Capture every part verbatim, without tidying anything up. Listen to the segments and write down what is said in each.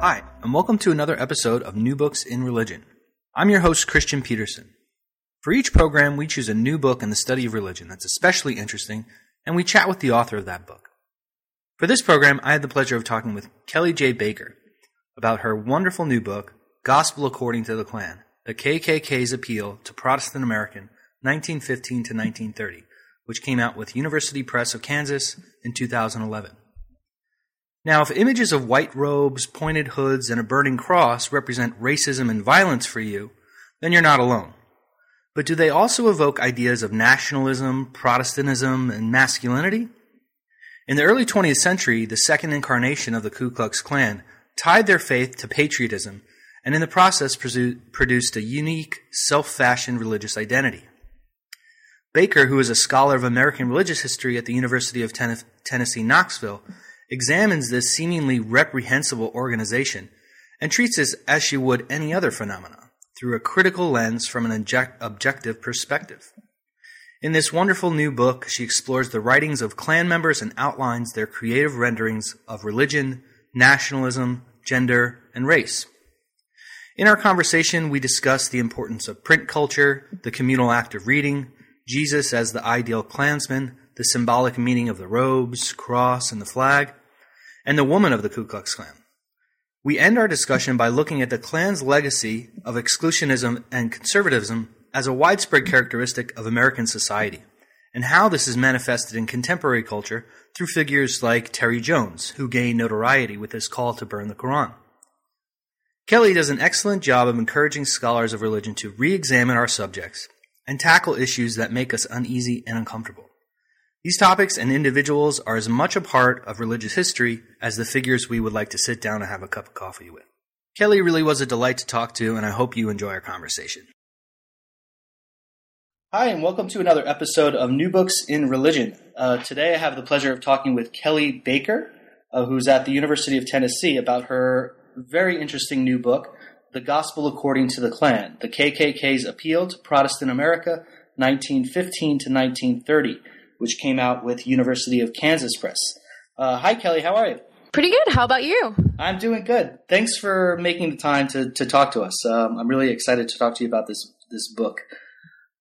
Hi, and welcome to another episode of New Books in Religion. I'm your host, Christian Peterson. For each program, we choose a new book in the study of religion that's especially interesting, and we chat with the author of that book. For this program, I had the pleasure of talking with Kelly J. Baker about her wonderful new book, Gospel According to the Klan, The K K K's Appeal to Protestant American, nineteen fifteen to nineteen thirty, which came out with University Press of Kansas in two thousand eleven. Now, if images of white robes, pointed hoods, and a burning cross represent racism and violence for you, then you're not alone. But do they also evoke ideas of nationalism, Protestantism, and masculinity? In the early twentieth century, the second incarnation of the Ku Klux Klan tied their faith to patriotism and in the process produced a unique, self-fashioned religious identity. Baker, who is a scholar of American religious history at the University of Ten- Tennessee, Knoxville, examines this seemingly reprehensible organization and treats it as she would any other phenomena, through a critical lens from an object- objective perspective. In this wonderful new book, she explores the writings of Klan members and outlines their creative renderings of religion, nationalism, gender, and race. In our conversation, we discuss the importance of print culture, the communal act of reading, Jesus as the ideal Klansman, the symbolic meaning of the robes, cross, and the flag, and the woman of the Ku Klux Klan. We end our discussion by looking at the Klan's legacy of exclusionism and conservatism as a widespread characteristic of American society, and how this is manifested in contemporary culture through figures like Terry Jones, who gained notoriety with his call to burn the Qur'an. Kelly does an excellent job of encouraging scholars of religion to re-examine our subjects and tackle issues that make us uneasy and uncomfortable. These topics and individuals are as much a part of religious history as the figures we would like to sit down and have a cup of coffee with. Kelly really was a delight to talk to, and I hope you enjoy our conversation. Hi, and welcome to another episode of New Books in Religion. Uh, today I have the pleasure of talking with Kelly Baker, uh, who's at the University of Tennessee, about her very interesting new book, The Gospel According to the Klan, The K K K's Appeal to Protestant America, nineteen fifteen to nineteen thirty. Which came out with University of Kansas Press. Uh, hi, Kelly. How are you? Pretty good. How about you? I'm doing good. Thanks for making the time to to talk to us. Um, I'm really excited to talk to you about this this book.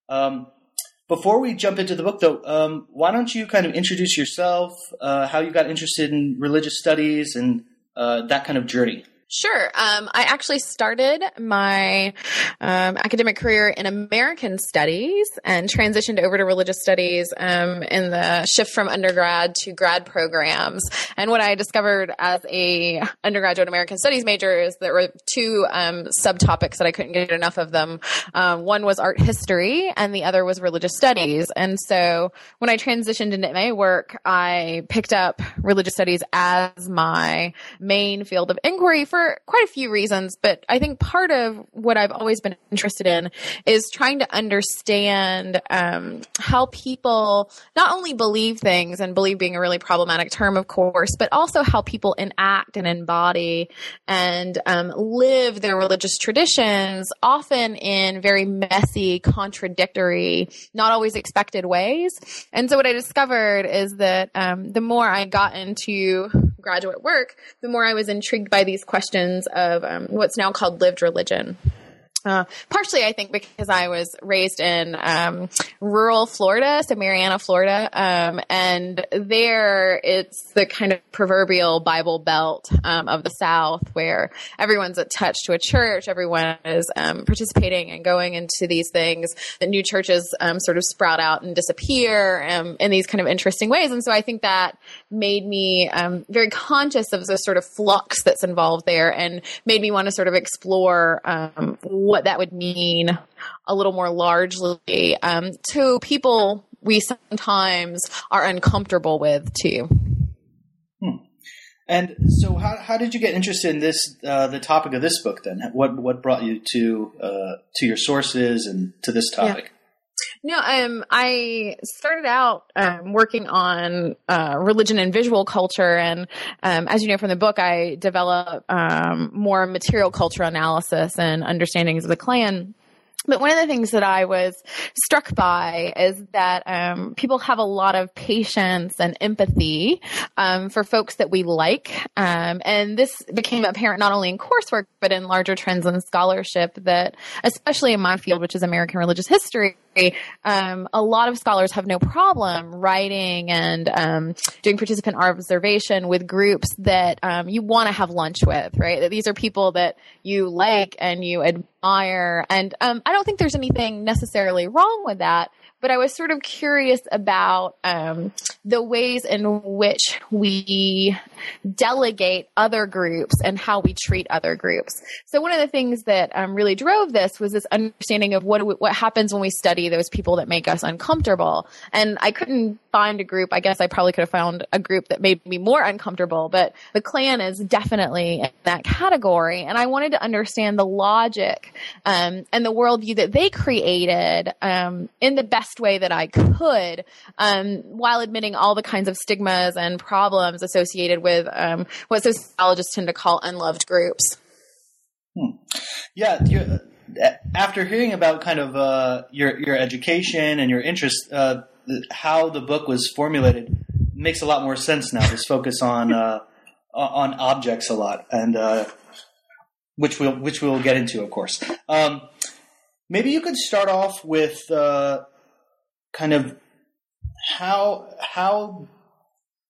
Um, before we jump into the book, though, um, why don't you kind of introduce yourself, uh, how you got interested in religious studies and uh, that kind of journey? Sure. Um, I actually started my um, academic career in American Studies and transitioned over to religious studies um, in the shift from undergrad to grad programs. And what I discovered as a undergraduate American Studies major is there were two um, subtopics that I couldn't get enough of them. Um, one was art history, and the other was religious studies. And so when I transitioned into M A work, I picked up religious studies as my main field of inquiry for For quite a few reasons, but I think part of what I've always been interested in is trying to understand um, how people not only believe things, and believe being a really problematic term, of course, but also how people enact and embody and um, live their religious traditions, often in very messy, contradictory, not always expected ways. And so what I discovered is that um, the more I got into graduate work, the more I was intrigued by these questions of um, what's now called lived religion. Uh, partially, I think, because I was raised in um, rural Florida, so Marianna, Florida, um, and there it's the kind of proverbial Bible Belt um, of the South, where everyone's attached to a church, everyone is um, participating and going into these things, that new churches um, sort of sprout out and disappear um, in these kind of interesting ways. And so I think that made me um, very conscious of the sort of flux that's involved there and made me want to sort of explore um, what what that would mean a little more largely um, to people we sometimes are uncomfortable with too. Hmm. And so how how did you get interested in this, uh, the topic of this book then? What what brought you to uh, to your sources and to this topic? Yeah. No, um, I started out um, working on uh, religion and visual culture, and um, as you know from the book, I develop um, more material culture analysis and understandings of the Klan. But one of the things that I was struck by is that um, people have a lot of patience and empathy um, for folks that we like. Um, and this became apparent not only in coursework, but in larger trends in scholarship that, especially in my field, which is American religious history, um, a lot of scholars have no problem writing and um, doing participant observation with groups that um, you want to have lunch with, right? That these are people that you like and you admire. And um, I don't think there's anything necessarily wrong with that, but I was sort of curious about um, the ways in which we delegate other groups and how we treat other groups. So one of the things that um, really drove this was this understanding of what what happens when we study those people that make us uncomfortable. And I couldn't find a group. I guess I probably could have found a group that made me more uncomfortable, but the Klan is definitely in that category. And I wanted to understand the logic um, and the worldview that they created um, in the best way that I could, um, while admitting all the kinds of stigmas and problems associated with um, what sociologists tend to call unloved groups. Hmm. Yeah. You, after hearing about kind of uh, your your education and your interest, uh, how the book was formulated makes a lot more sense now. This focus on uh, on objects a lot, and uh, which we'll which we'll get into, of course. Um, maybe you could start off with. Uh, Kind of how how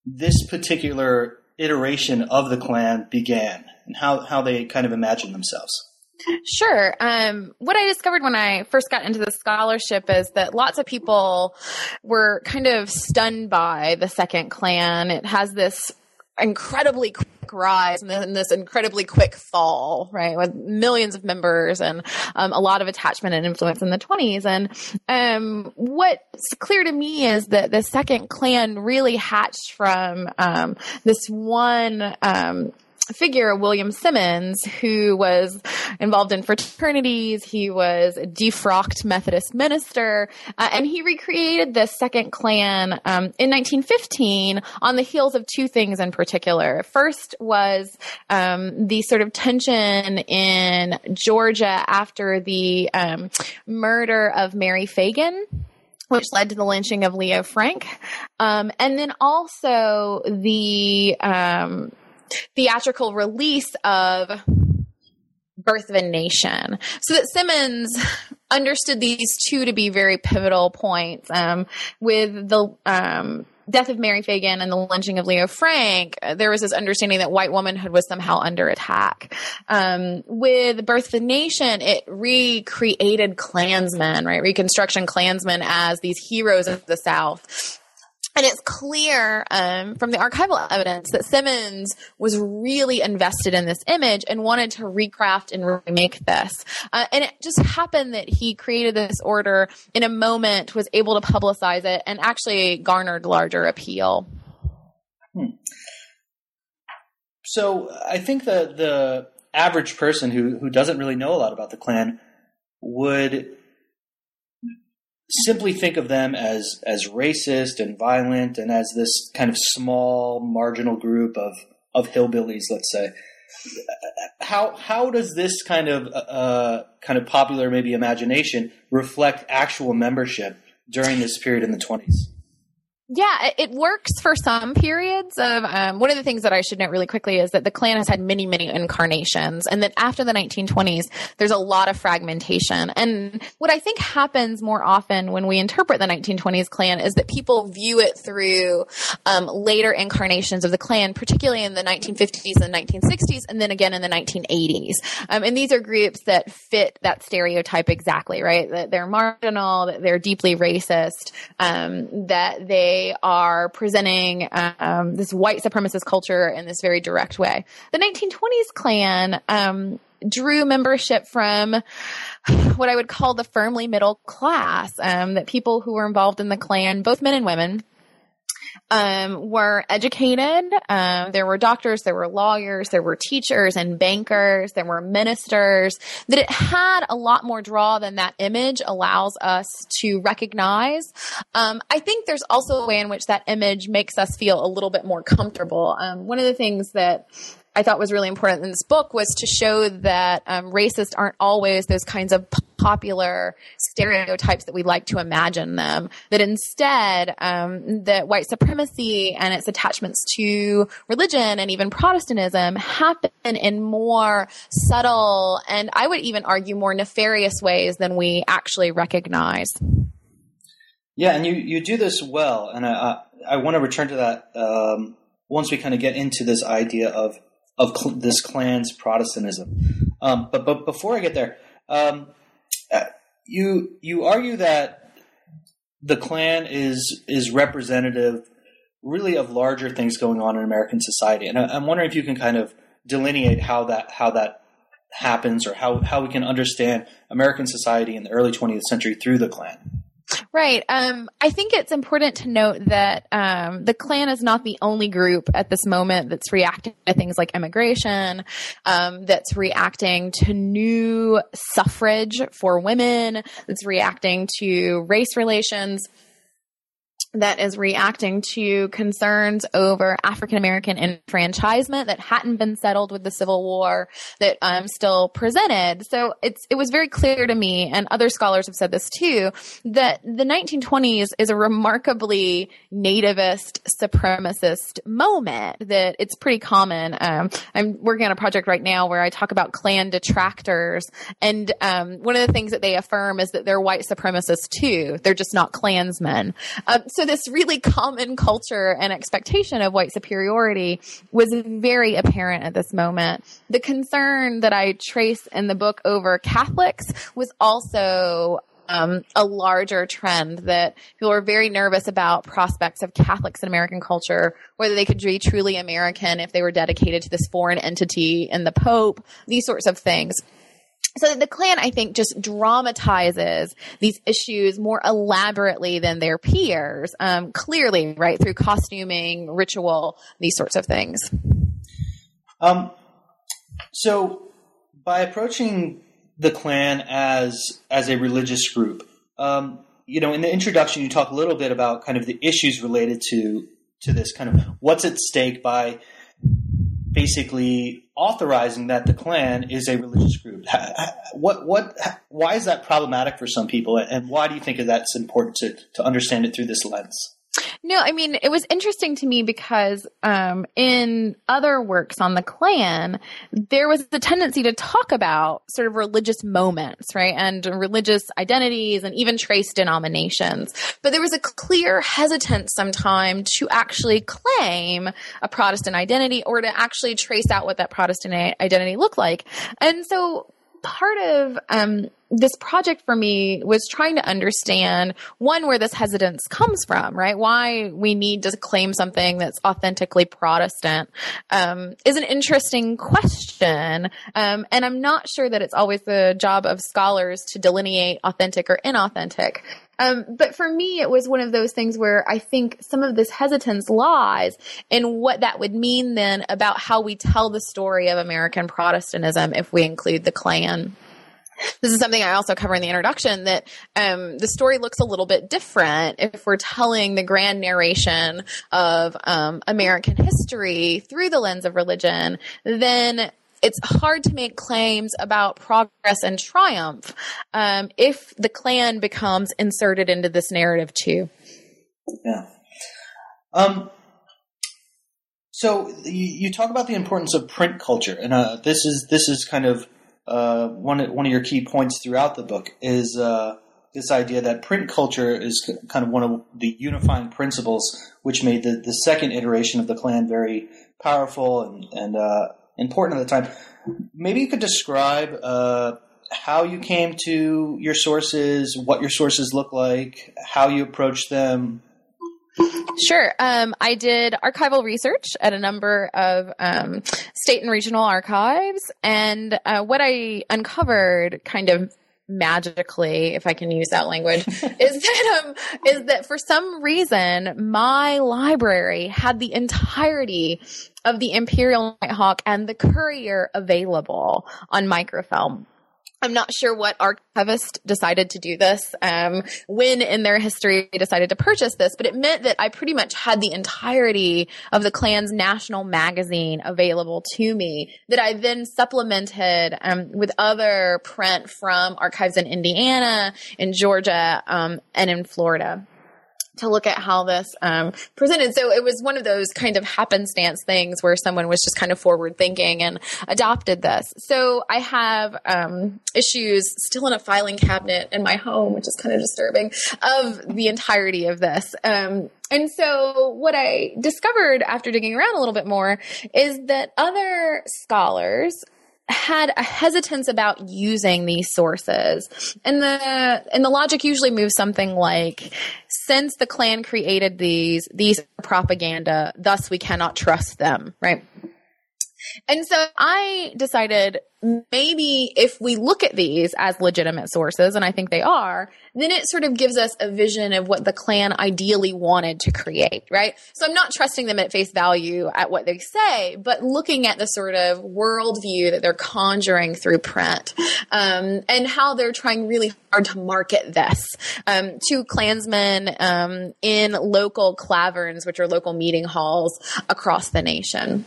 this particular iteration of the Klan began and how, how they kind of imagined themselves. Sure. Um, what I discovered when I first got into the scholarship is that lots of people were kind of stunned by the second Klan. It has this incredibly quick rise and then this incredibly quick fall, right? With millions of members and um, a lot of attachment and influence in the twenties. And um, what's clear to me is that the second Klan really hatched from um, this one um, figure, William Simmons, who was involved in fraternities. He was a defrocked Methodist minister, uh, and he recreated the second Klan um, in nineteen fifteen on the heels of two things in particular. First was um, the sort of tension in Georgia after the um, murder of Mary Fagan, which led to the lynching of Leo Frank, um, and then also the um, theatrical release of Birth of a Nation. So that Simmons understood these two to be very pivotal points. Um, with the um, death of Mary Fagan and the lynching of Leo Frank, there was this understanding that white womanhood was somehow under attack. Um, with Birth of a Nation, it recreated Klansmen, right? Reconstruction Klansmen as these heroes of the South. And it's clear um, from the archival evidence that Simmons was really invested in this image and wanted to recraft and remake this. Uh, and it just happened that he created this order in a moment, was able to publicize it, and actually garnered larger appeal. Hmm. So I think the the average person who who doesn't really know a lot about the Klan would simply think of them as, as racist and violent and as this kind of small marginal group of, of hillbillies, let's say. How, how does this kind of, uh, kind of popular maybe imagination reflect actual membership during this period in the twenties? Yeah, it works for some periods. Of, um, one of the things that I should note really quickly is that the Klan has had many, many incarnations, and that after the nineteen twenties, there's a lot of fragmentation. And what I think happens more often when we interpret the nineteen twenties Klan is that people view it through um, later incarnations of the Klan, particularly in the nineteen fifties and nineteen sixties, and then again in the nineteen eighties. Um, and these are groups that fit that stereotype exactly, right? That they're marginal, that they're deeply racist, um, that they They are presenting um, this white supremacist culture in this very direct way. The nineteen twenties Klan um, drew membership from what I would call the firmly middle class, um, that people who were involved in the Klan, both men and women, um, were educated. Um, there were doctors, there were lawyers, there were teachers and bankers, there were ministers, that it had a lot more draw than that image allows us to recognize. Um, I think there's also a way in which that image makes us feel a little bit more comfortable. Um, one of the things that I thought was really important in this book was to show that um, racists aren't always those kinds of popular stereotypes that we like to imagine them, that instead um, that white supremacy and its attachments to religion and even Protestantism happen in more subtle and I would even argue more nefarious ways than we actually recognize. Yeah, and you, you do this well, and I, I, I want to return to that um, once we kind of get into this idea of of cl- this Klan's Protestantism. Um, but but before I get there, um, you you argue that the Klan is is representative really of larger things going on in American society, and I, I'm wondering if you can kind of delineate how that how that happens, or how, how we can understand American society in the early twentieth century through the Klan. Right. Um, I think it's important to note that um, the Klan is not the only group at this moment that's reacting to things like immigration, um, that's reacting to new suffrage for women, that's reacting to race relations, that is reacting to concerns over African-American enfranchisement that hadn't been settled with the Civil War that um, still presented. So it's, it was very clear to me, and other scholars have said this too, that the nineteen twenties is a remarkably nativist, supremacist moment, that it's pretty common. Um, I'm working on a project right now where I talk about Klan detractors, and um, one of the things that they affirm is that they're white supremacists too. They're just not Klansmen. Um, so this really common culture and expectation of white superiority was very apparent at this moment. The concern that I trace in the book over Catholics was also um, a larger trend, that people were very nervous about prospects of Catholics in American culture, whether they could be truly American if they were dedicated to this foreign entity and the Pope, these sorts of things. So the Klan, I think, just dramatizes these issues more elaborately than their peers, um, clearly, right, through costuming, ritual, these sorts of things. Um, so by approaching the Klan as as a religious group, um, you know, in the introduction, you talk a little bit about kind of the issues related to to this, kind of what's at stake by basically authorizing that the Klan is a religious group. What, what, why is that problematic for some people, and why do you think that's important to, to understand it through this lens? No, I mean, it was interesting to me because um, in other works on the Klan, there was the tendency to talk about sort of religious moments, right, and religious identities and even trace denominations. But there was a clear hesitance sometimes to actually claim a Protestant identity or to actually trace out what that Protestant identity looked like. And so part of um, this project for me was trying to understand, one, where this hesitance comes from, right? Why we need to claim something that's authentically Protestant um, is an interesting question. Um, and I'm not sure that it's always the job of scholars to delineate authentic or inauthentic. Um, but for me, it was one of those things where I think some of this hesitance lies in what that would mean then about how we tell the story of American Protestantism if we include the Klan. This is something I also cover in the introduction, that um, the story looks a little bit different if we're telling the grand narration of um, American history through the lens of religion. Then it's hard to make claims about progress and triumph um, if the Klan becomes inserted into this narrative too. Yeah. Um. So you, you talk about the importance of print culture, and uh, this is this is kind of uh, one one of your key points throughout the book is uh, this idea that print culture is kind of one of the unifying principles which made the, the second iteration of the Klan very powerful and and. Uh, important at the time. Maybe you could describe uh, how you came to your sources, what your sources look like, how you approach them. Sure. Um, I did archival research at a number of um, state and regional archives, and uh, what I uncovered kind of magically, if I can use that language, is that um, is that for some reason my library had the entirety of the Imperial Nighthawk and the Courier available on microfilm. I'm not sure what archivist decided to do this, um, when in their history they decided to purchase this, but it meant that I pretty much had the entirety of the Klan's national magazine available to me that I then supplemented um, with other print from archives in Indiana, in Georgia, um, and in Florida, to look at how this um, presented. So it was one of those kind of happenstance things where someone was just kind of forward thinking and adopted this. So I have um, issues still in a filing cabinet in my home, which is kind of disturbing, of the entirety of this. Um, and so what I discovered after digging around a little bit more is that other scholars had a hesitance about using these sources. And the and the logic usually moves something like, since the Klan created these, these are propaganda, thus we cannot trust them, right? And so I decided maybe if we look at these as legitimate sources, and I think they are, then it sort of gives us a vision of what the Klan ideally wanted to create, right? So I'm not trusting them at face value at what they say, but looking at the sort of worldview that they're conjuring through print, um, and how they're trying really hard to market this um, to Klansmen um, in local claverns, which are local meeting halls across the nation.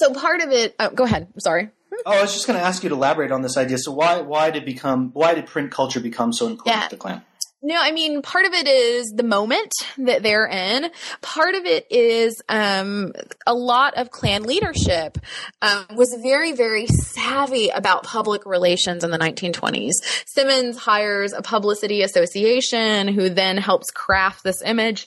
So part of it oh, – go ahead. I'm sorry. Oh, I was just going to ask you to elaborate on this idea. So why why did become why did print culture become so important yeah. to the Klan? No, I mean, part of it is the moment that they're in. Part of it is um, a lot of Klan leadership um, was very, very savvy about public relations in the nineteen twenties. Simmons hires a publicity association who then helps craft this image.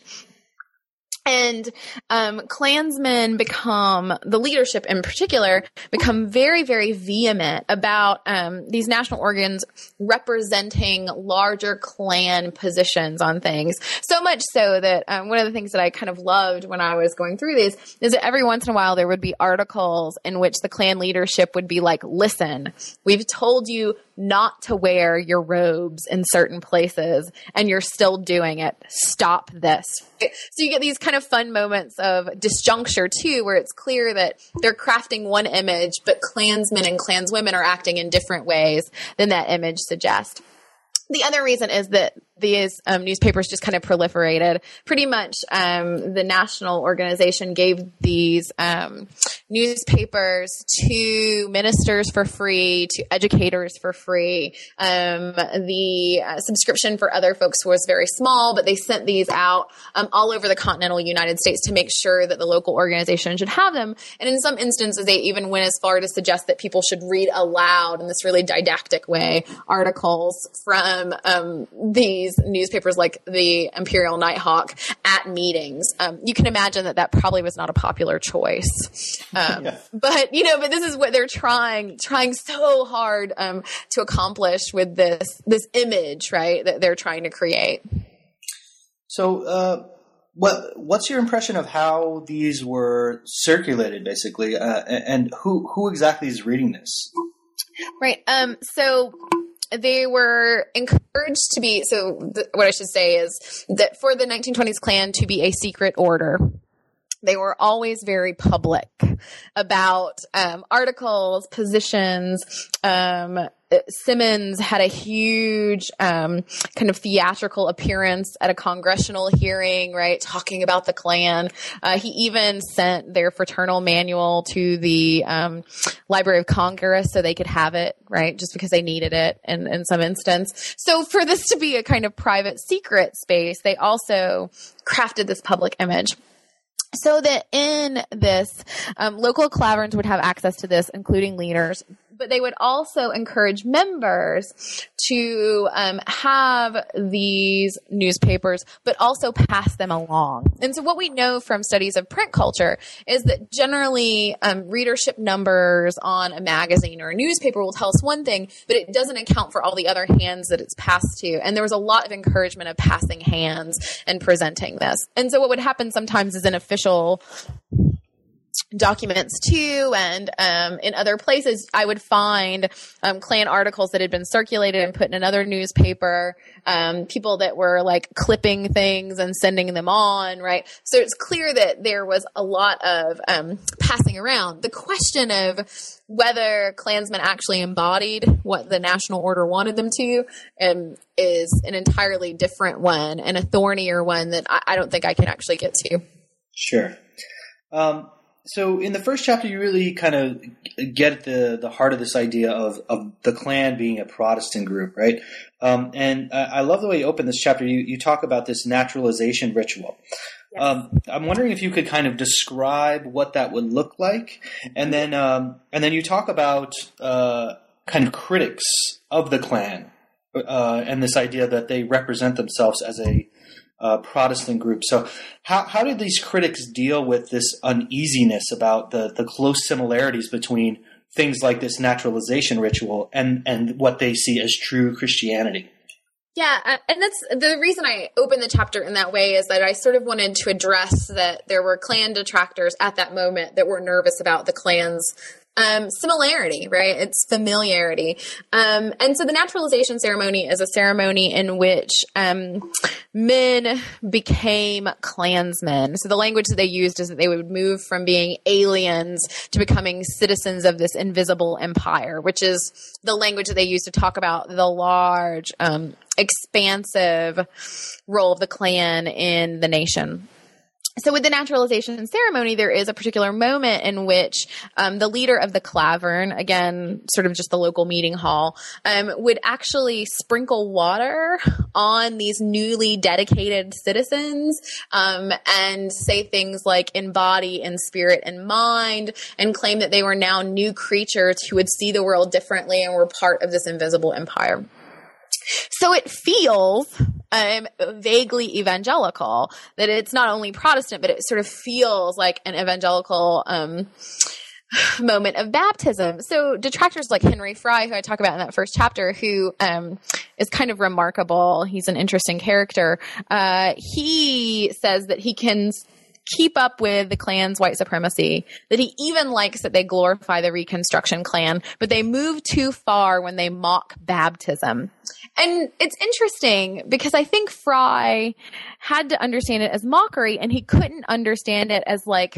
And um, Klansmen become, the leadership in particular, become very, very vehement about um, these national organs representing larger Klan positions on things. So much so that um, one of the things that I kind of loved when I was going through these is that every once in a while there would be articles in which the Klan leadership would be like, listen, we've told you not to wear your robes in certain places, and you're still doing it. Stop this. So you get these kind of fun moments of disjuncture, too, where it's clear that they're crafting one image, but Klansmen and Klanswomen are acting in different ways than that image suggests. The other reason is that these um, newspapers just kind of proliferated. Pretty much um, the national organization gave these um, newspapers to ministers for free, to educators for free. Um, the uh, subscription for other folks was very small, but they sent these out um, all over the continental United States to make sure that the local organization should have them. And in some instances, they even went as far to suggest that people should read aloud in this really didactic way articles from um, these newspapers like the Imperial Nighthawk at meetings. Um, you can imagine that that probably was not a popular choice. Um, yeah. But, you know, but this is what they're trying, trying so hard um, to accomplish with this, this image, right, that they're trying to create. So uh, what what's your impression of how these were circulated, basically, uh, and who, who exactly is reading this? Right. Um, so... They were encouraged to be – so th- what I should say is that for the nineteen twenties Klan to be a secret order, they were always very public about um, articles, positions. Um, Simmons had a huge um, kind of theatrical appearance at a congressional hearing, right, talking about the Klan. Uh, he even sent their fraternal manual to the um, Library of Congress so they could have it, right, just because they needed it in, in some instance. So for this to be a kind of private secret space, they also crafted this public image. So that in this, um, local claverns would have access to this, including leaders, but they would also encourage members to um, have these newspapers, but also pass them along. And so what we know from studies of print culture is that generally um, readership numbers on a magazine or a newspaper will tell us one thing, but it doesn't account for all the other hands that it's passed to. And there was a lot of encouragement of passing hands and presenting this. And so what would happen sometimes is an official documents too, and um, in other places I would find um, Klan articles that had been circulated and put in another newspaper, um, people that were like clipping things and sending them on, right? So it's clear that there was a lot of um, passing around. The question of whether Klansmen actually embodied what the national order wanted them to um, is an entirely different one and a thornier one that I, I don't think I can actually get to. Sure. Um, so in the first chapter, you really kind of get the, the heart of this idea of, of the Klan being a Protestant group, right? Um, and I, I love the way you open this chapter. You, you talk about this naturalization ritual. Yes. Um, I'm wondering if you could kind of describe what that would look like, and then um, and then you talk about uh, kind of critics of the Klan uh, and this idea that they represent themselves as a uh, Protestant group. So how how did these critics deal with this uneasiness about the, the close similarities between things like this naturalization ritual and, and what they see as true Christianity? Yeah, and that's the reason I opened the chapter in that way, is that I sort of wanted to address that there were Klan detractors at that moment that were nervous about the Klan's um, similarity, right? It's familiarity. Um, and so the naturalization ceremony is a ceremony in which um, men became Klansmen. So the language that they used is that they would move from being aliens to becoming citizens of this invisible empire, which is the language that they used to talk about the large, um, expansive role of the Klan in the nation. So with the naturalization ceremony, there is a particular moment in which um, the leader of the clavern, again, sort of just the local meeting hall, um, would actually sprinkle water on these newly dedicated citizens um, and say things like in body, in spirit, and mind, and claim that they were now new creatures who would see the world differently and were part of this invisible empire. So it feels um, vaguely evangelical, that it's not only Protestant, but it sort of feels like an evangelical um, moment of baptism. So detractors like Henry Fry, who I talk about in that first chapter, who um, is kind of remarkable. He's an interesting character. Uh, he says that he can keep up with the Klan's white supremacy, that he even likes that they glorify the Reconstruction Klan, but they move too far when they mock baptism. And it's interesting because I think Fry had to understand it as mockery, and he couldn't understand it as like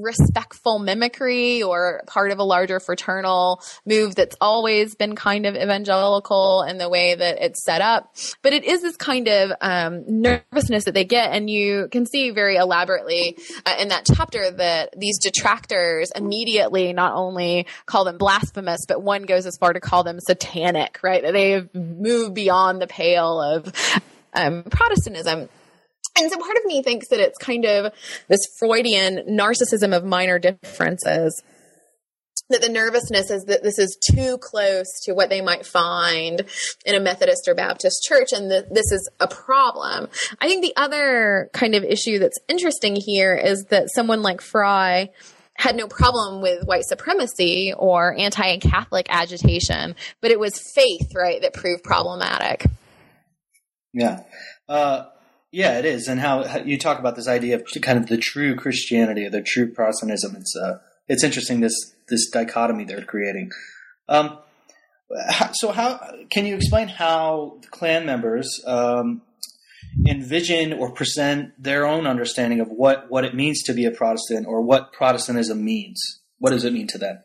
respectful mimicry or part of a larger fraternal move that's always been kind of evangelical in the way that it's set up. But it is this kind of um, nervousness that they get, and you can see very elaborately uh, in that chapter that these detractors immediately not only call them blasphemous, but one goes as far to call them satanic, right? They've moved beyond the pale of um, Protestantism. And so part of me thinks that it's kind of this Freudian narcissism of minor differences, that the nervousness is that this is too close to what they might find in a Methodist or Baptist church, and that this is a problem. I think the other kind of issue that's interesting here is that someone like Fry had no problem with white supremacy or anti-Catholic agitation, but it was faith, right, that proved problematic. Yeah. Uh Yeah, it is, and how, how you talk about this idea of kind of the true Christianity or the true Protestantism. It's uh, it's interesting this this dichotomy they're creating. Um, so, how can you explain how the Klan members um, envision or present their own understanding of what, what it means to be a Protestant, or what Protestantism means? What does it mean to them?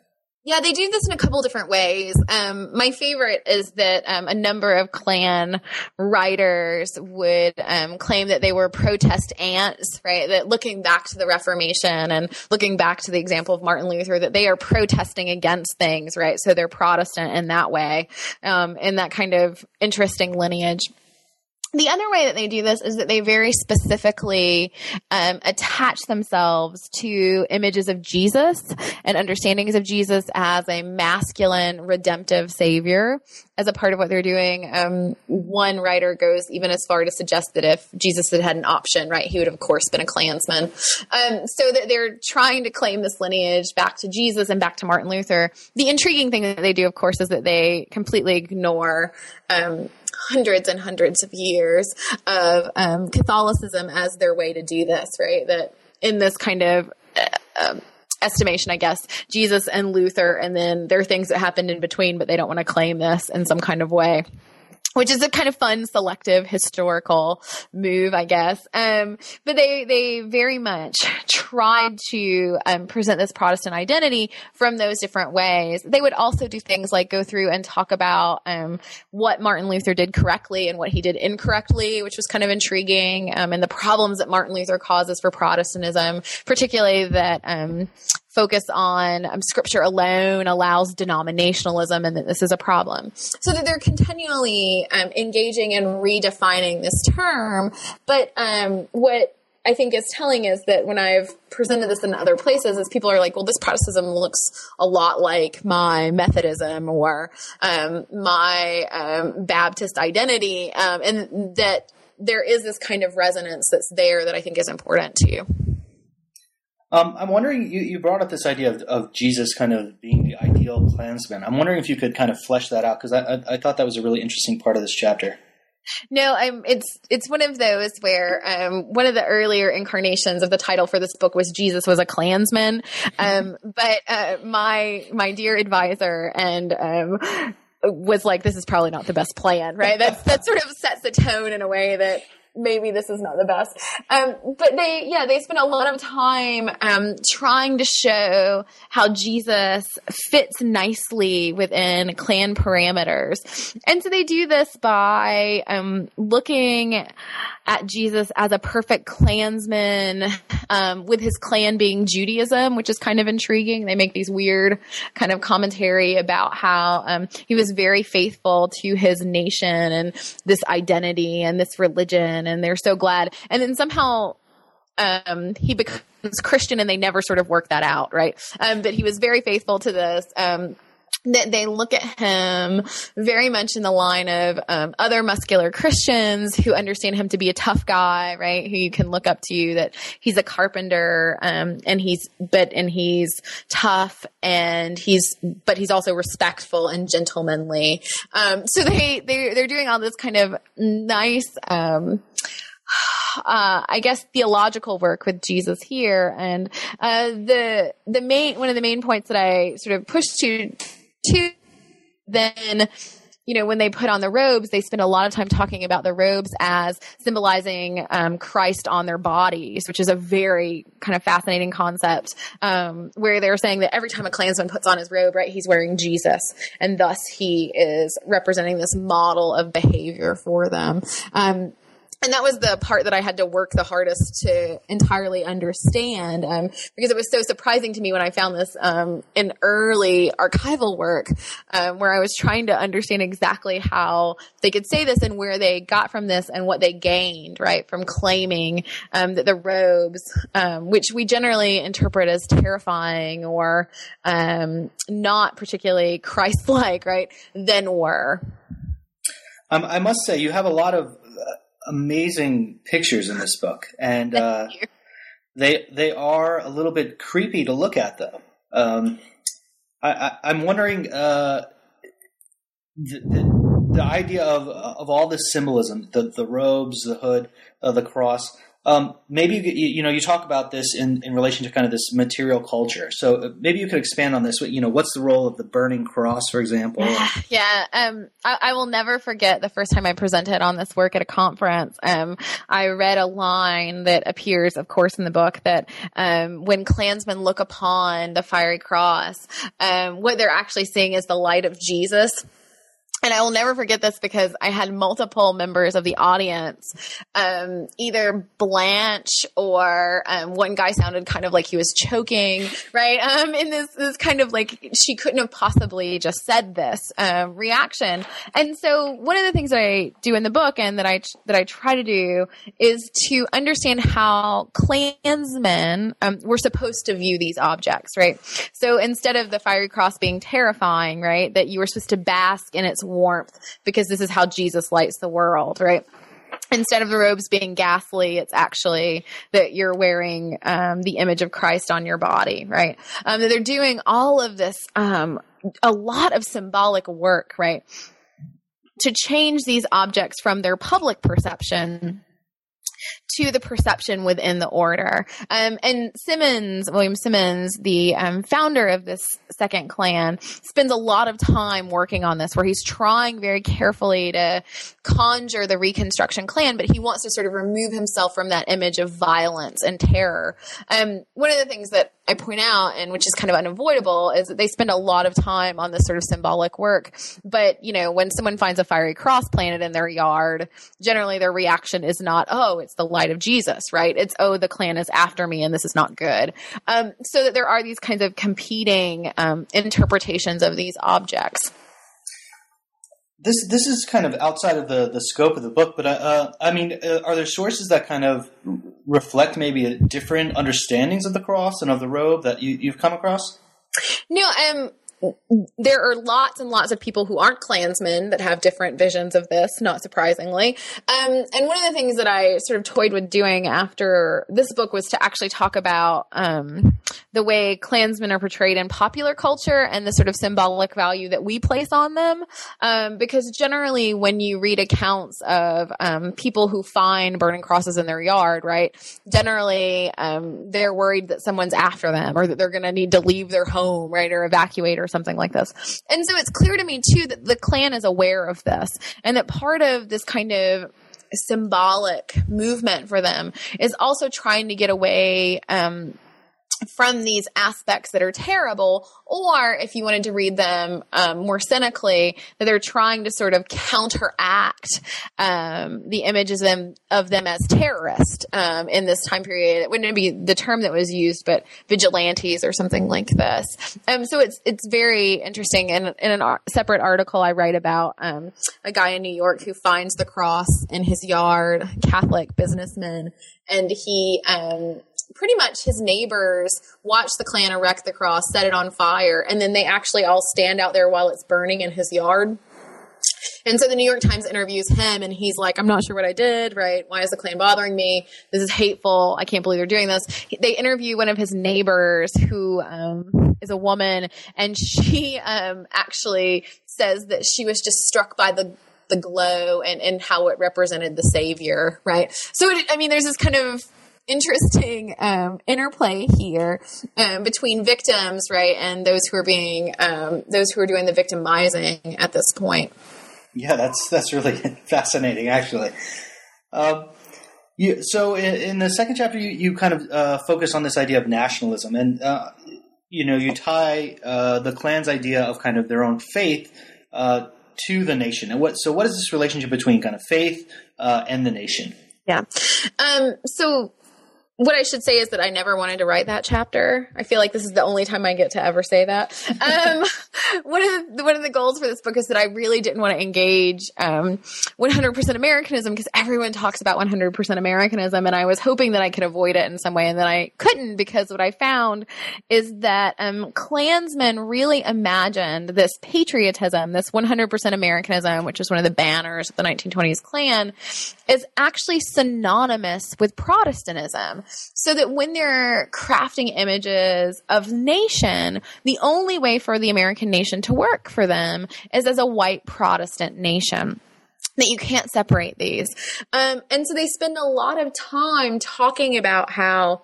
Yeah, they do this in a couple different ways. Um, my favorite is that um, a number of Klan writers would um, claim that they were protest ants, right? That looking back to the Reformation and looking back to the example of Martin Luther, that they are protesting against things, right? So they're Protestant in that way, um, in that kind of interesting lineage. The other way that they do this is that they very specifically um, attach themselves to images of Jesus and understandings of Jesus as a masculine, redemptive savior as a part of what they're doing. Um, one writer goes even as far to suggest that if Jesus had had an option, right, he would have, of course, been a Klansman. Um, so that they're trying to claim this lineage back to Jesus and back to Martin Luther. The intriguing thing that they do, of course, is that they completely ignore um hundreds and hundreds of years of um, Catholicism as their way to do this, right? That in this kind of uh, um, estimation, I guess, Jesus and Luther, and then there are things that happened in between, but they don't want to claim this in some kind of way, which is a kind of fun, selective, historical move, I guess. Um, but they, they very much tried to um, present this Protestant identity from those different ways. They would also do things like go through and talk about um, what Martin Luther did correctly and what he did incorrectly, which was kind of intriguing, um, and the problems that Martin Luther causes for Protestantism, particularly that um, – focus on um, scripture alone allows denominationalism, and that this is a problem. So that they're continually um, engaging and redefining this term. But um, what I think is telling is that when I've presented this in other places, is people are like, well, this Protestantism looks a lot like my Methodism or um, my um, Baptist identity. Um, and that there is this kind of resonance that's there that I think is important to you. Um, I'm wondering, you, you brought up this idea of, of Jesus kind of being the ideal Klansman. I'm wondering if you could kind of flesh that out, because I, I, I thought that was a really interesting part of this chapter. No, I'm, it's it's one of those where um, one of the earlier incarnations of the title for this book was Jesus was a Klansman. Um, but uh, my my dear advisor and um, was like, this is probably not the best plan, right? That's, that sort of sets the tone in a way that – maybe this is not the best. Um, but they, yeah, they spend a lot of time um, trying to show how Jesus fits nicely within Klan parameters. And so they do this by um, looking at Jesus as a perfect Klansman, um, with his Klan being Judaism, which is kind of intriguing. They make these weird kind of commentary about how um, he was very faithful to his nation and this identity and this religion. And they're so glad. And then somehow um, he becomes Christian, and they never sort of work that out, right? Um, but he was very faithful to this. Um, that they look at him very much in the line of um, other muscular Christians who understand him to be a tough guy, right? Who you can look up to, that he's a carpenter, um, and he's, but, and he's tough, and he's, but he's also respectful and gentlemanly. Um, so they, they, they're doing all this kind of nice, um, Uh, I guess theological work with Jesus here. And uh, the the main one of the main points that I sort of pushed to to then, you know, when they put on the robes, they spend a lot of time talking about the robes as symbolizing um, Christ on their bodies, which is a very kind of fascinating concept, um, where they're saying that every time a Klansman puts on his robe, right, he's wearing Jesus, and thus he is representing this model of behavior for them. Um And that was the part that I had to work the hardest to entirely understand, um, because it was so surprising to me when I found this um, in early archival work, um, where I was trying to understand exactly how they could say this and where they got from this and what they gained, right, from claiming um, that the robes, um, which we generally interpret as terrifying or um, not particularly Christ-like, right, then were. Um, I must say you have a lot of uh... amazing pictures in this book, and uh, they they are a little bit creepy to look at, though. Um, I, I, I'm wondering uh, the, the, the idea of of all this symbolism, the the robes, the hood, uh, the cross. Um, maybe you, you know you talk about this in, in relation to kind of this material culture. So maybe you could expand on this. You know, what's the role of the burning cross, for example? Yeah, yeah. Um, I, I will never forget the first time I presented on this work at a conference. Um, I read a line that appears, of course, in the book that um, when Klansmen look upon the fiery cross, um, what they're actually seeing is the light of Jesus. And I will never forget this because I had multiple members of the audience, um, either blanch or um, one guy sounded kind of like he was choking, right? Um, in this this kind of like she couldn't have possibly just said this uh, reaction. And so one of the things that I do in the book and that I that I try to do is to understand how Klansmen um, were supposed to view these objects, right? So instead of the fiery cross being terrifying, right, that you were supposed to bask in its warmth because this is how Jesus lights the world, right? Instead of the robes being ghastly, it's actually that you're wearing um, the image of Christ on your body, right? Um, they're doing all of this, um, a lot of symbolic work, right, to change these objects from their public perception to the perception within the order. Um, and Simmons, William Simmons, the um, founder of this second Klan, spends a lot of time working on this, where he's trying very carefully to conjure the Reconstruction Klan, but he wants to sort of remove himself from that image of violence and terror. Um, one of the things that I point out, and which is kind of unavoidable, is that they spend a lot of time on this sort of symbolic work. But, you know, when someone finds a fiery cross planted in their yard, generally their reaction is not, oh, it's the light of Jesus, right? It's, oh, the Klan is after me and this is not good. Um, so that there are these kinds of competing um, interpretations of these objects. This this is kind of outside of the, the scope of the book, but uh, I mean, uh, are there sources that kind of reflect maybe a different understandings of the cross and of the robe that you, you've come across? No, um, there are lots and lots of people who aren't Klansmen that have different visions of this, not surprisingly. Um, and one of the things that I sort of toyed with doing after this book was to actually talk about um, the way Klansmen are portrayed in popular culture and the sort of symbolic value that we place on them. Um, because generally when you read accounts of um, people who find burning crosses in their yard, right, generally um, they're worried that someone's after them or that they're going to need to leave their home, right, or evacuate or something like this. And so it's clear to me too that the Klan is aware of this, and that part of this kind of symbolic movement for them is also trying to get away um, from these aspects that are terrible, or if you wanted to read them um, more cynically, that they're trying to sort of counteract um, the images of them, of them as terrorists um, in this time period. It wouldn't be the term that was used, but vigilantes or something like this. Um, so it's it's very interesting. And in a ar- separate article I write about um, a guy in New York who finds the cross in his yard, Catholic businessman, and he... Um, pretty much his neighbors watch the Klan erect the cross, set it on fire, and then they actually all stand out there while it's burning in his yard. And so the New York Times interviews him, and he's like, I'm not sure what I did, right? Why is the Klan bothering me? This is hateful. I can't believe they're doing this. They interview one of his neighbors who um, is a woman, and she um, actually says that she was just struck by the the glow and, and how it represented the Savior, right? So, it, I mean, there's this kind of interesting um, interplay here um, between victims, right, and those who are being um, those who are doing the victimizing at this point. Yeah, that's that's really fascinating, actually. Um, you, so, in, in the second chapter, you, you kind of uh, focus on this idea of nationalism, and uh, you know, you tie uh, the Klan's idea of kind of their own faith uh, to the nation. And what so, what is this relationship between kind of faith uh, and the nation? Yeah. Um, so. What I should say is that I never wanted to write that chapter. I feel like this is the only time I get to ever say that. Um, one of the, one of the goals for this book is that I really didn't want to engage um, one hundred percent Americanism, because everyone talks about one hundred percent Americanism, and I was hoping that I could avoid it in some way, and then I couldn't, because what I found is that um, Klansmen really imagined this patriotism, this one hundred percent Americanism, which is one of the banners of the nineteen twenties Klan, is actually synonymous with Protestantism. So that when they're crafting images of nation, the only way for the American nation to work for them is as a white Protestant nation. That you can't separate these. Um, and so they spend a lot of time talking about how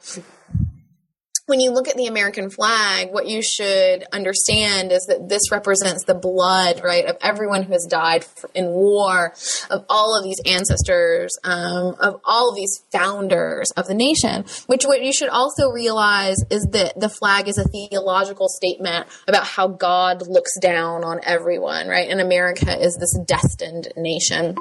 when you look at the American flag, what you should understand is that this represents the blood, right, of everyone who has died in war, of all of these ancestors, um, of all of these founders of the nation, which what you should also realize is that the flag is a theological statement about how God looks down on everyone, right? And America is this destined nation.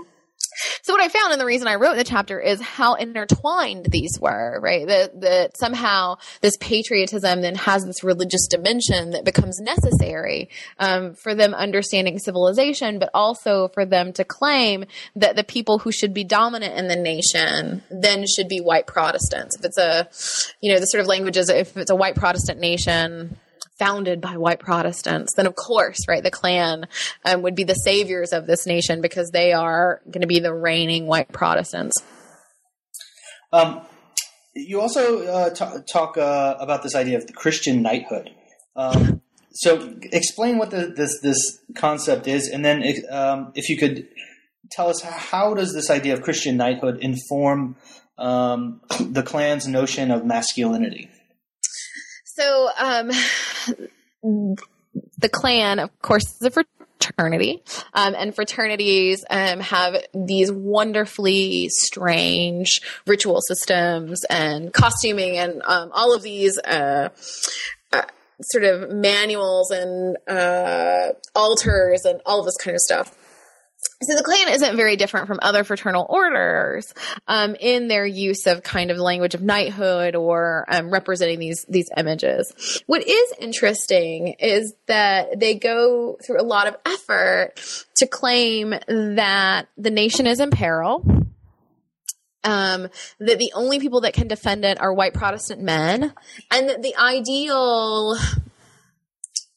So what I found, and the reason I wrote the chapter, is how intertwined these were, right? That, that somehow this patriotism then has this religious dimension that becomes necessary um, for them understanding civilization, but also for them to claim that the people who should be dominant in the nation then should be white Protestants. If it's a, you know, the sort of language is if it's a white Protestant nation founded by white Protestants, then of course, right, the Klan um, would be the saviors of this nation, because they are going to be the reigning white Protestants. Um, you also uh, t- talk uh, about this idea of the Christian knighthood. Um, so explain what the, this this concept is, and then if, um, if you could tell us how does this idea of Christian knighthood inform um, the Klan's notion of masculinity? So um, the Klan, of course, is a fraternity, um, and fraternities um, have these wonderfully strange ritual systems and costuming and um, all of these uh, uh, sort of manuals and uh, altars and all of this kind of stuff. So the Klan isn't very different from other fraternal orders um, in their use of kind of language of knighthood or um, representing these these images. What is interesting is that they go through a lot of effort to claim that the nation is in peril, um, that the only people that can defend it are white Protestant men, and that the ideal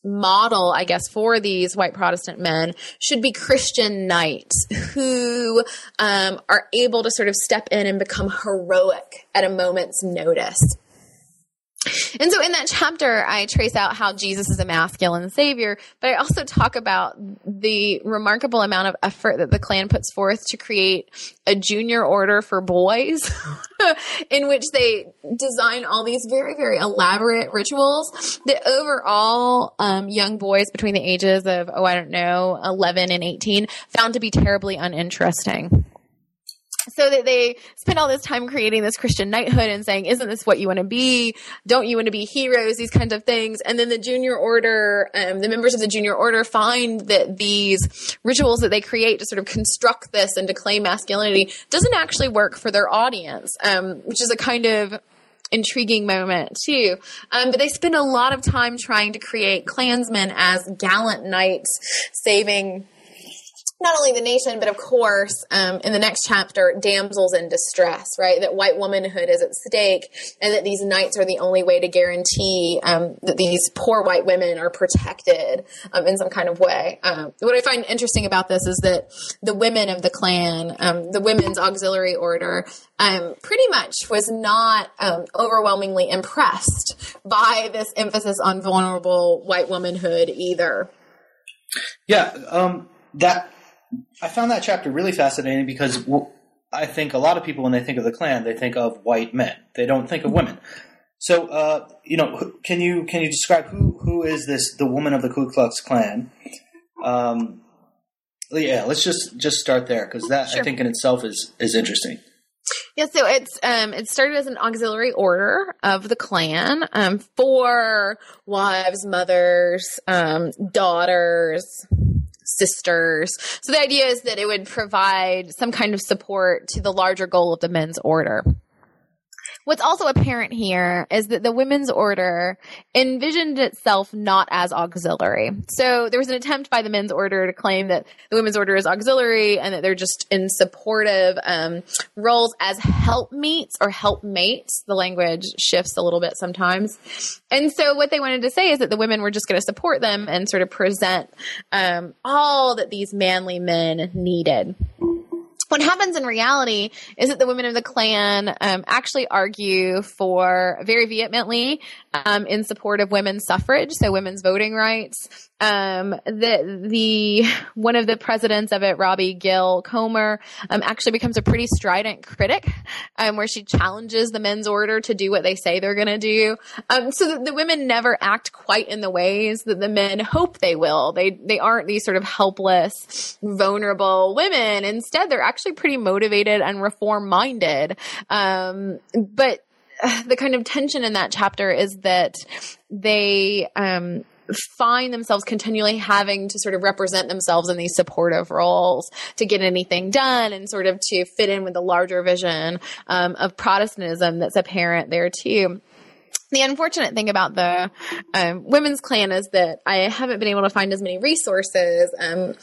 model, I guess, for these white Protestant men should be Christian knights who um, are able to sort of step in and become heroic at a moment's notice. And so in that chapter, I trace out how Jesus is a masculine savior, but I also talk about the remarkable amount of effort that the Klan puts forth to create a junior order for boys in which they design all these very, very elaborate rituals that overall um, young boys between the ages of, oh, I don't know, eleven and eighteen found to be terribly uninteresting. So that they spend all this time creating this Christian knighthood and saying, isn't this what you want to be? Don't you want to be heroes? These kinds of things. And then the junior order, um, the members of the junior order find that these rituals that they create to sort of construct this and to claim masculinity doesn't actually work for their audience, um, which is a kind of intriguing moment too. Um, but they spend a lot of time trying to create Klansmen as gallant knights saving not only the nation, but of course, um, in the next chapter, damsels in distress, right? That white womanhood is at stake and that these knights are the only way to guarantee um, that these poor white women are protected um, in some kind of way. Um, what I find interesting about this is that the women of the Klan, um, the women's auxiliary order, um, pretty much was not um, overwhelmingly impressed by this emphasis on vulnerable white womanhood either. Yeah, um, that... I found that chapter really fascinating because I think a lot of people, when they think of the Klan, they think of white men. They don't think of women. So, uh, you know, can you can you describe who, who is this, the woman of the Ku Klux Klan? Um, yeah, let's just, just start there because that, sure. I think in itself is, is interesting. Yeah, so it's um, it started as an auxiliary order of the Klan um, for wives, mothers, um, daughters, sisters. So the idea is that it would provide some kind of support to the larger goal of the men's order. What's also apparent here is that the women's order envisioned itself not as auxiliary. So there was an attempt by the men's order to claim that the women's order is auxiliary and that they're just in supportive um, roles as helpmeets or helpmates. The language shifts a little bit sometimes. And so what they wanted to say is that the women were just going to support them and sort of present um, all that these manly men needed. What happens in reality is that the women of the Klan um, actually argue for very vehemently um, in support of women's suffrage, so women's voting rights. Um, the, the one of the presidents of it, Robbie Gill Comer, um, actually becomes a pretty strident critic um, where she challenges the men's order to do what they say they're going to do. Um, so the, the women never act quite in the ways that the men hope they will. They, they aren't these sort of helpless, vulnerable women. Instead, they're actually pretty motivated and reform-minded. Um, but the kind of tension in that chapter is that they um, find themselves continually having to sort of represent themselves in these supportive roles to get anything done and sort of to fit in with the larger vision um, of Protestantism that's apparent there too. The unfortunate thing about the um, women's Klan is that I haven't been able to find as many resources. Um,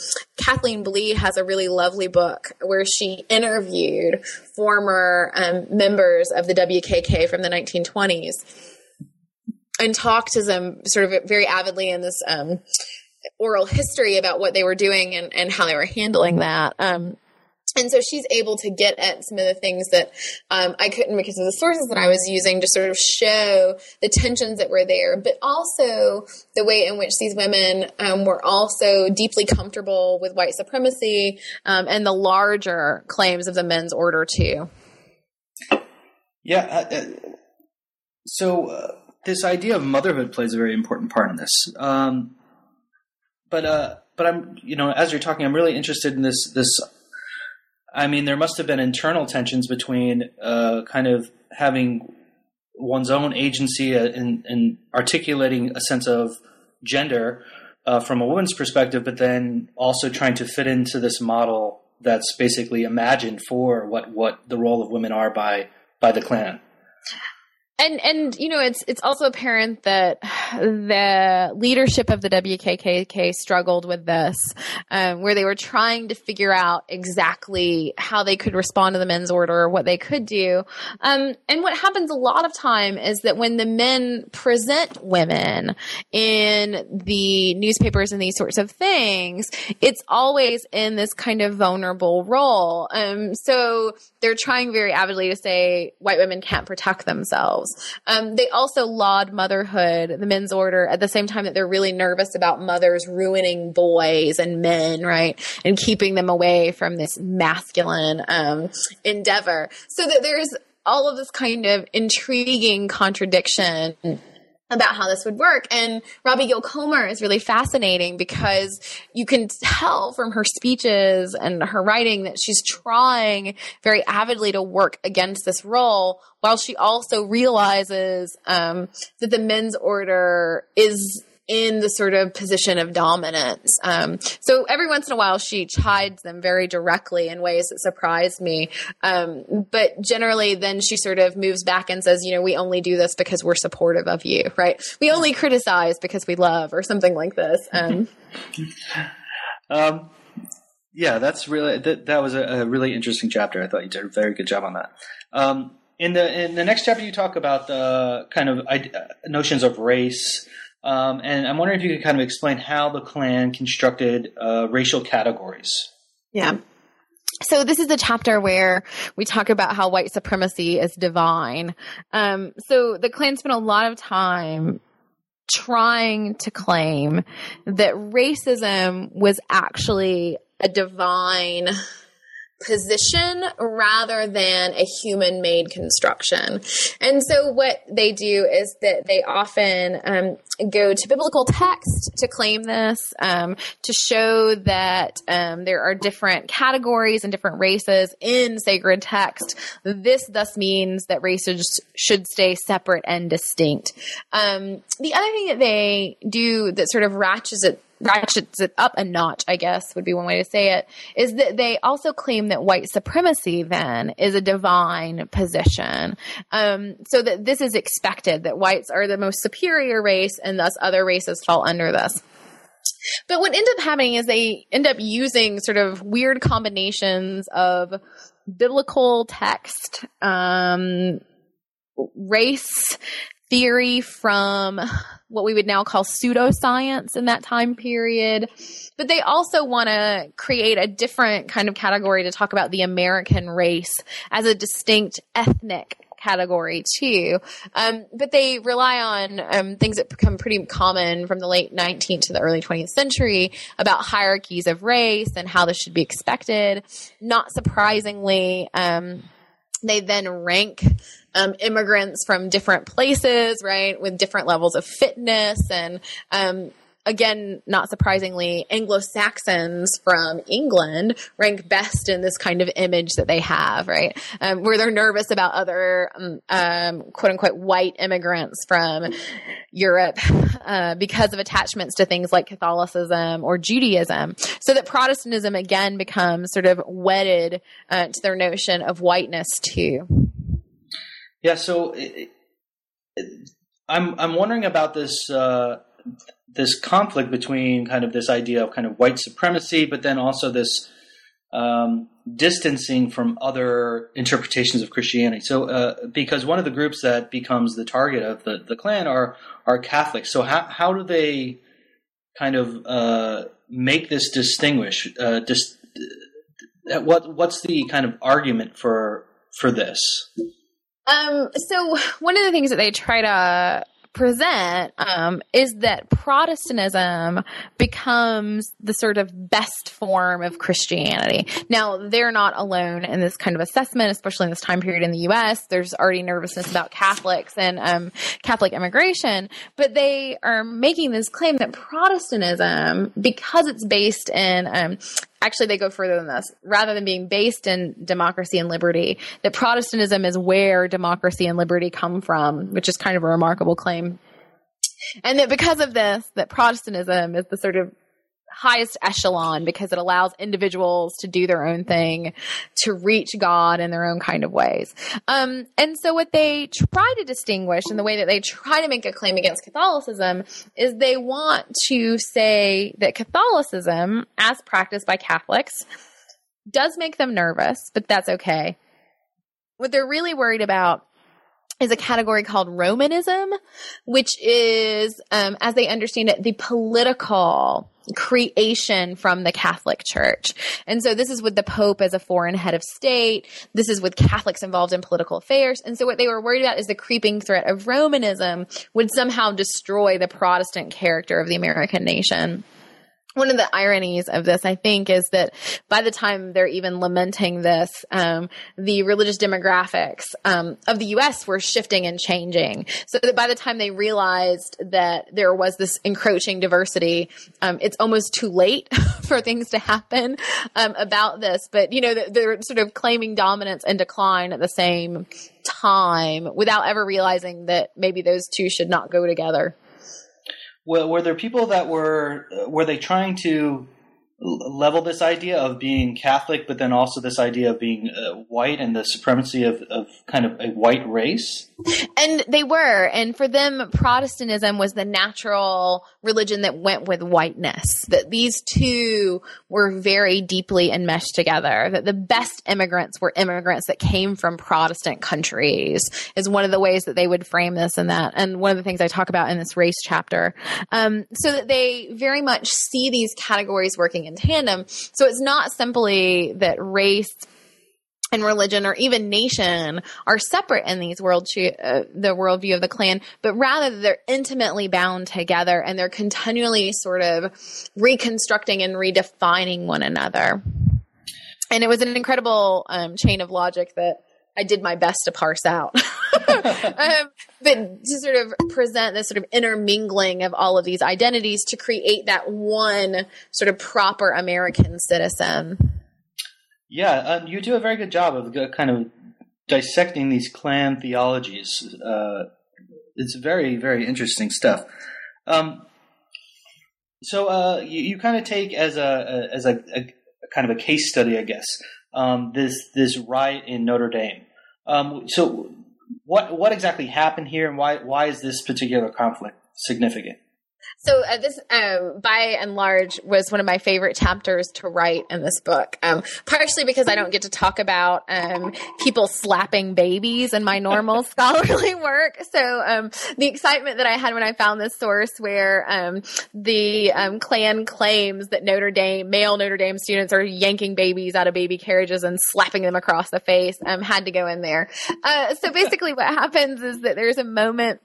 Kathleen Blee has a really lovely book where she interviewed former um, members of the W K K from the nineteen twenties and talked to them sort of very avidly in this um, oral history about what they were doing and, and how they were handling that. Um, And so she's able to get at some of the things that um, I couldn't because of the sources that I was using to sort of show the tensions that were there, but also the way in which these women um, were also deeply comfortable with white supremacy um, and the larger claims of the men's order too. Yeah. Uh, so uh, this idea of motherhood plays a very important part in this. Um, but uh, but I'm you know as you're talking, I'm really interested in this this. I mean, there must have been internal tensions between uh, kind of having one's own agency in, in articulating a sense of gender uh, from a woman's perspective, but then also trying to fit into this model that's basically imagined for what, what the role of women are by by the Klan. And and you know it's it's also apparent that the leadership of the W K K K struggled with this, um, where they were trying to figure out exactly how they could respond to the men's order or what they could do. Um, and what happens a lot of time is that when the men present women in the newspapers and these sorts of things, it's always in this kind of vulnerable role. Um, so they're trying very avidly to say white women can't protect themselves. Um, they also laud motherhood, the men's order, at the same time that they're really nervous about mothers ruining boys and men, right, and keeping them away from this masculine um, endeavor. So that there's all of this kind of intriguing contradiction about how this would work. And Robbie Gill Comer is really fascinating because you can tell from her speeches and her writing that she's trying very avidly to work against this role, while she also realizes um, that the men's order is in the sort of position of dominance. Um, so every once in a while, she chides them very directly in ways that surprised me. Um, but generally, then she sort of moves back and says, you know, we only do this because we're supportive of you, right? We only criticize because we love, or something like this. Um, um, yeah, that's really, that, that was a, a really interesting chapter. I thought you did a very good job on that. Um, in the, in the next chapter, you talk about the kind of uh, notions of race. Um, and I'm wondering if you could kind of explain how the Klan constructed uh, racial categories. Yeah. So this is the chapter where we talk about how white supremacy is divine. Um, so the Klan spent a lot of time trying to claim that racism was actually a divine position rather than a human-made construction. And so what they do is that they often um, go to biblical text to claim this, um, to show that um, there are different categories and different races in sacred text. This thus means that races should stay separate and distinct. Um, the other thing that they do that sort of ratchets it ratchets it up a notch, I guess would be one way to say it, is that they also claim that white supremacy then is a divine position. Um, so that this is expected, that whites are the most superior race and thus other races fall under this. But what ends up happening is they end up using sort of weird combinations of biblical text, um, race theory from what we would now call pseudoscience in that time period. But they also want to create a different kind of category to talk about the American race as a distinct ethnic category too. Um, but they rely on um, things that become pretty common from the late nineteenth to the early twentieth century about hierarchies of race and how this should be expected. Not surprisingly, um, they then rank um, immigrants from different places, right, with different levels of fitness. And um, again, not surprisingly, Anglo-Saxons from England rank best in this kind of image that they have, right, um, where they're nervous about other um, um, quote-unquote white immigrants from Europe uh, because of attachments to things like Catholicism or Judaism, so that Protestantism again becomes sort of wedded uh, to their notion of whiteness too. Yeah, so it, it, I'm I'm wondering about this uh, this conflict between kind of this idea of kind of white supremacy, but then also this um, distancing from other interpretations of Christianity. So uh, because one of the groups that becomes the target of the, the Klan are are Catholics. So how how do they kind of uh, make this distinguish? Uh, dis- what what's the kind of argument for for this? Um, so one of the things that they try to present um, is that Protestantism becomes the sort of best form of Christianity. Now, they're not alone in this kind of assessment, especially in this time period in the U S. There's already nervousness about Catholics and um, Catholic immigration, but they are making this claim that Protestantism, because it's based in um, – actually, they go further than this. Rather than being based in democracy and liberty, that Protestantism is where democracy and liberty come from, which is kind of a remarkable claim. And that because of this, that Protestantism is the sort of highest echelon because it allows individuals to do their own thing, to reach God in their own kind of ways. Um, and so what they try to distinguish, and the way that they try to make a claim against Catholicism, is they want to say that Catholicism, as practiced by Catholics, does make them nervous, but that's okay. What they're really worried about is a category called Romanism, which is, um, as they understand it, the political creation from the Catholic Church. And so this is with the Pope as a foreign head of state. This is with Catholics involved in political affairs. And so what they were worried about is the creeping threat of Romanism would somehow destroy the Protestant character of the American nation. One of the ironies of this, I think, is that by the time they're even lamenting this, um, the religious demographics um, of the U S were shifting and changing. So that by the time they realized that there was this encroaching diversity, um, it's almost too late for things to happen um, about this. But, you know, they're sort of claiming dominance and decline at the same time without ever realizing that maybe those two should not go together. Were there people that were were they trying to level this idea of being Catholic, but then also this idea of being uh, white and the supremacy of, of kind of a white race? And they were. And for them, Protestantism was the natural religion that went with whiteness, that these two were very deeply enmeshed together, that the best immigrants were immigrants that came from Protestant countries is one of the ways that they would frame this and that. And one of the things I talk about in this race chapter. Um, so that they very much see these categories working in tandem. So it's not simply that race and religion or even nation are separate in these world sh- uh, the worldview of the Klan, but rather they're intimately bound together and they're continually sort of reconstructing and redefining one another. And it was an incredible um, chain of logic that I did my best to parse out, um, but to sort of present this sort of intermingling of all of these identities to create that one sort of proper American citizen. Yeah, uh, you do a very good job of kind of dissecting these Klan theologies. Uh, it's very, very interesting stuff. Um, so uh, you, you kind of take as a, a as a, a kind of a case study, I guess, um, this this riot in Notre Dame. Um, so what what exactly happened here, and why why is this particular conflict significant? So uh, this, um, by and large, was one of my favorite chapters to write in this book, um, partially because I don't get to talk about um, people slapping babies in my normal scholarly work. So um, the excitement that I had when I found this source where um, the um, Klan claims that Notre Dame, male Notre Dame students are yanking babies out of baby carriages and slapping them across the face, um, had to go in there. Uh, so basically what happens is that there's a moment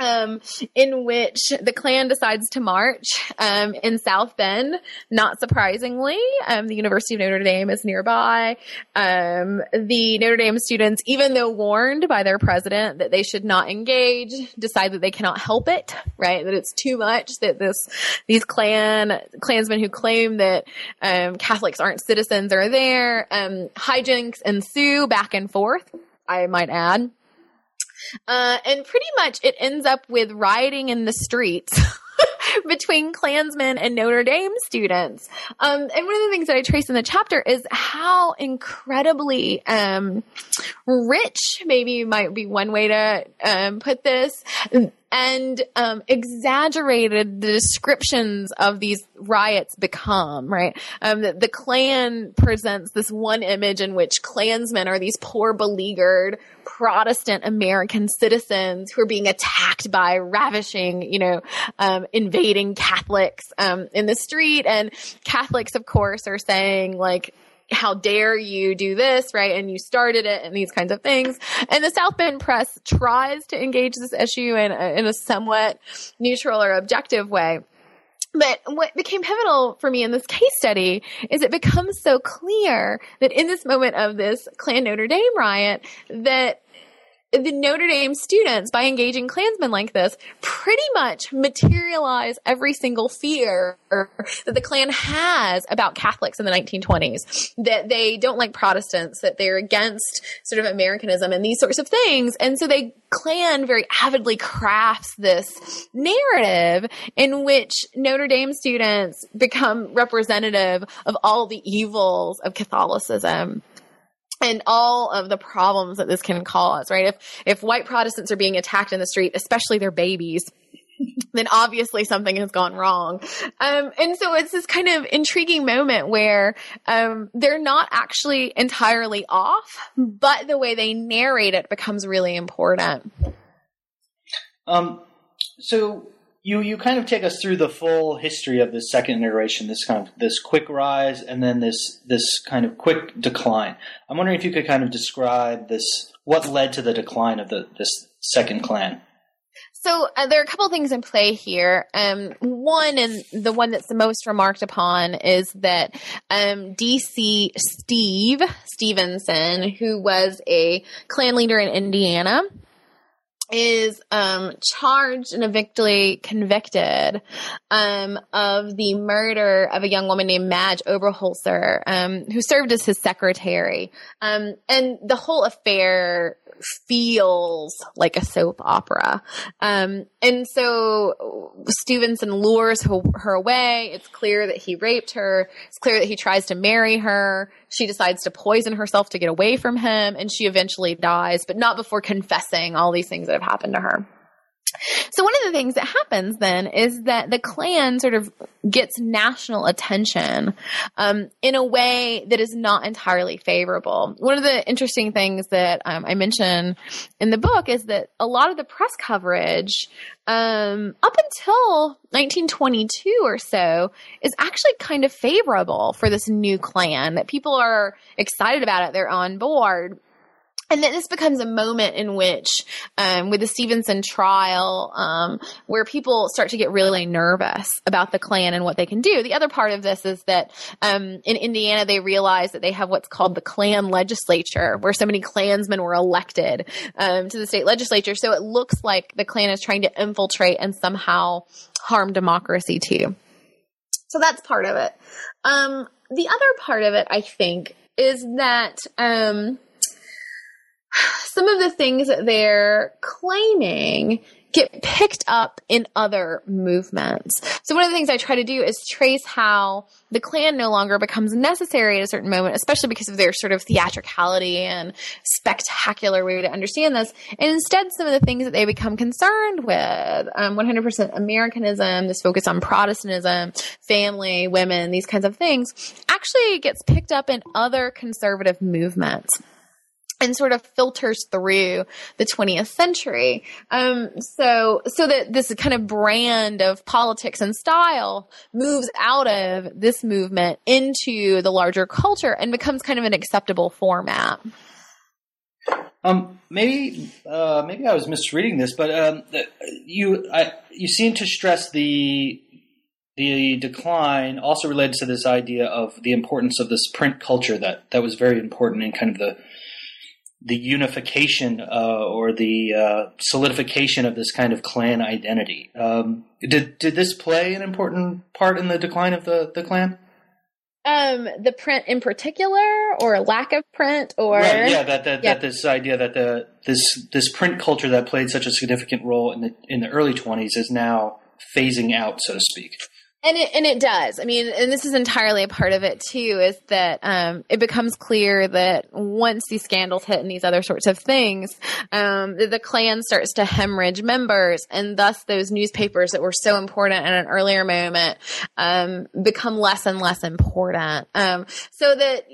Um, in which the Klan decides to march um, in South Bend. Not surprisingly, um, the University of Notre Dame is nearby. Um, the Notre Dame students, even though warned by their president that they should not engage, decide that they cannot help it, right? That it's too much, that this these Klan, Klansmen who claim that um, Catholics aren't citizens are there. Um, hijinks ensue back and forth, I might add. Uh, and pretty much it ends up with rioting in the streets between Klansmen and Notre Dame students. Um, and one of the things that I trace in the chapter is how incredibly um, rich, maybe might be one way to um, put this, and um, exaggerated the descriptions of these riots become, right? Um, the, the Klan presents this one image in which Klansmen are these poor, beleaguered Protestant American citizens who are being attacked by ravishing, you know, um, invading Catholics um, in the street. And Catholics, of course, are saying, like, how dare you do this, right? And you started it and these kinds of things. And the South Bend Press tries to engage this issue in a, in a somewhat neutral or objective way. But what became pivotal for me in this case study is it becomes so clear that in this moment of this Klan Notre Dame riot, that the Notre Dame students, by engaging Klansmen like this, pretty much materialize every single fear that the Klan has about Catholics in the nineteen twenties, that they don't like Protestants, that they're against sort of Americanism and these sorts of things. And so they Klan very avidly crafts this narrative in which Notre Dame students become representative of all the evils of Catholicism and all of the problems that this can cause, right? If if white Protestants are being attacked in the street, especially their babies, then obviously something has gone wrong. Um, and so it's this kind of intriguing moment where um, they're not actually entirely off, but the way they narrate it becomes really important. Um, so you you kind of take us through the full history of this second iteration, this kind of this quick rise and then this this kind of quick decline. I'm wondering if you could kind of describe this, what led to the decline of the this second Klan. So uh, there are a couple of things in play here. Um, one, and the one that's the most remarked upon, is that um, D C Steve Stevenson, who was a Klan leader in Indiana, is um, charged and eventually convicted um, of the murder of a young woman named Madge Oberholzer, um, who served as his secretary. Um, and the whole affair feels like a soap opera. Um, and so Stevenson lures her, her away. It's clear that he raped her. It's clear that he tries to marry her. She decides to poison herself to get away from him, and she eventually dies, but not before confessing all these things that have happened to her. So one of the things that happens then is that the Klan sort of gets national attention um, in a way that is not entirely favorable. One of the interesting things that um, I mention in the book is that a lot of the press coverage um, up until nineteen twenty-two or so is actually kind of favorable for this new Klan, that people are excited about it, they're on board. And then this becomes a moment in which, um, with the Stevenson trial, um, where people start to get really nervous about the Klan and what they can do. The other part of this is that um, in Indiana, they realize that they have what's called the Klan legislature, where so many Klansmen were elected um, to the state legislature. So it looks like the Klan is trying to infiltrate and somehow harm democracy too. So that's part of it. Um, the other part of it, I think, is that um, – some of the things that they're claiming get picked up in other movements. So one of the things I try to do is trace how the Klan no longer becomes necessary at a certain moment, especially because of their sort of theatricality and spectacular way to understand this. And instead, some of the things that they become concerned with, um, one hundred percent Americanism, this focus on Protestantism, family, women, these kinds of things, actually gets picked up in other conservative movements and sort of filters through the twentieth century. Um, so, so that this kind of brand of politics and style moves out of this movement into the larger culture and becomes kind of an acceptable format. Um, maybe, uh, maybe I was misreading this, but um, you I, you seem to stress the the decline also related to this idea of the importance of this print culture that that was very important in kind of the the unification uh, or the uh, solidification of this kind of Klan identity. Um, did did this play an important part in the decline of the, the Klan? Um, the print in particular, or lack of print, or right, yeah, that that, yeah. that this idea that the this this print culture that played such a significant role in the in the early twenties is now phasing out, so to speak. And it, and it does. I mean, and this is entirely a part of it too, is that, um, it becomes clear that once these scandals hit and these other sorts of things, um, the, the Klan starts to hemorrhage members, and thus those newspapers that were so important in an earlier moment, um, become less and less important. Um, so that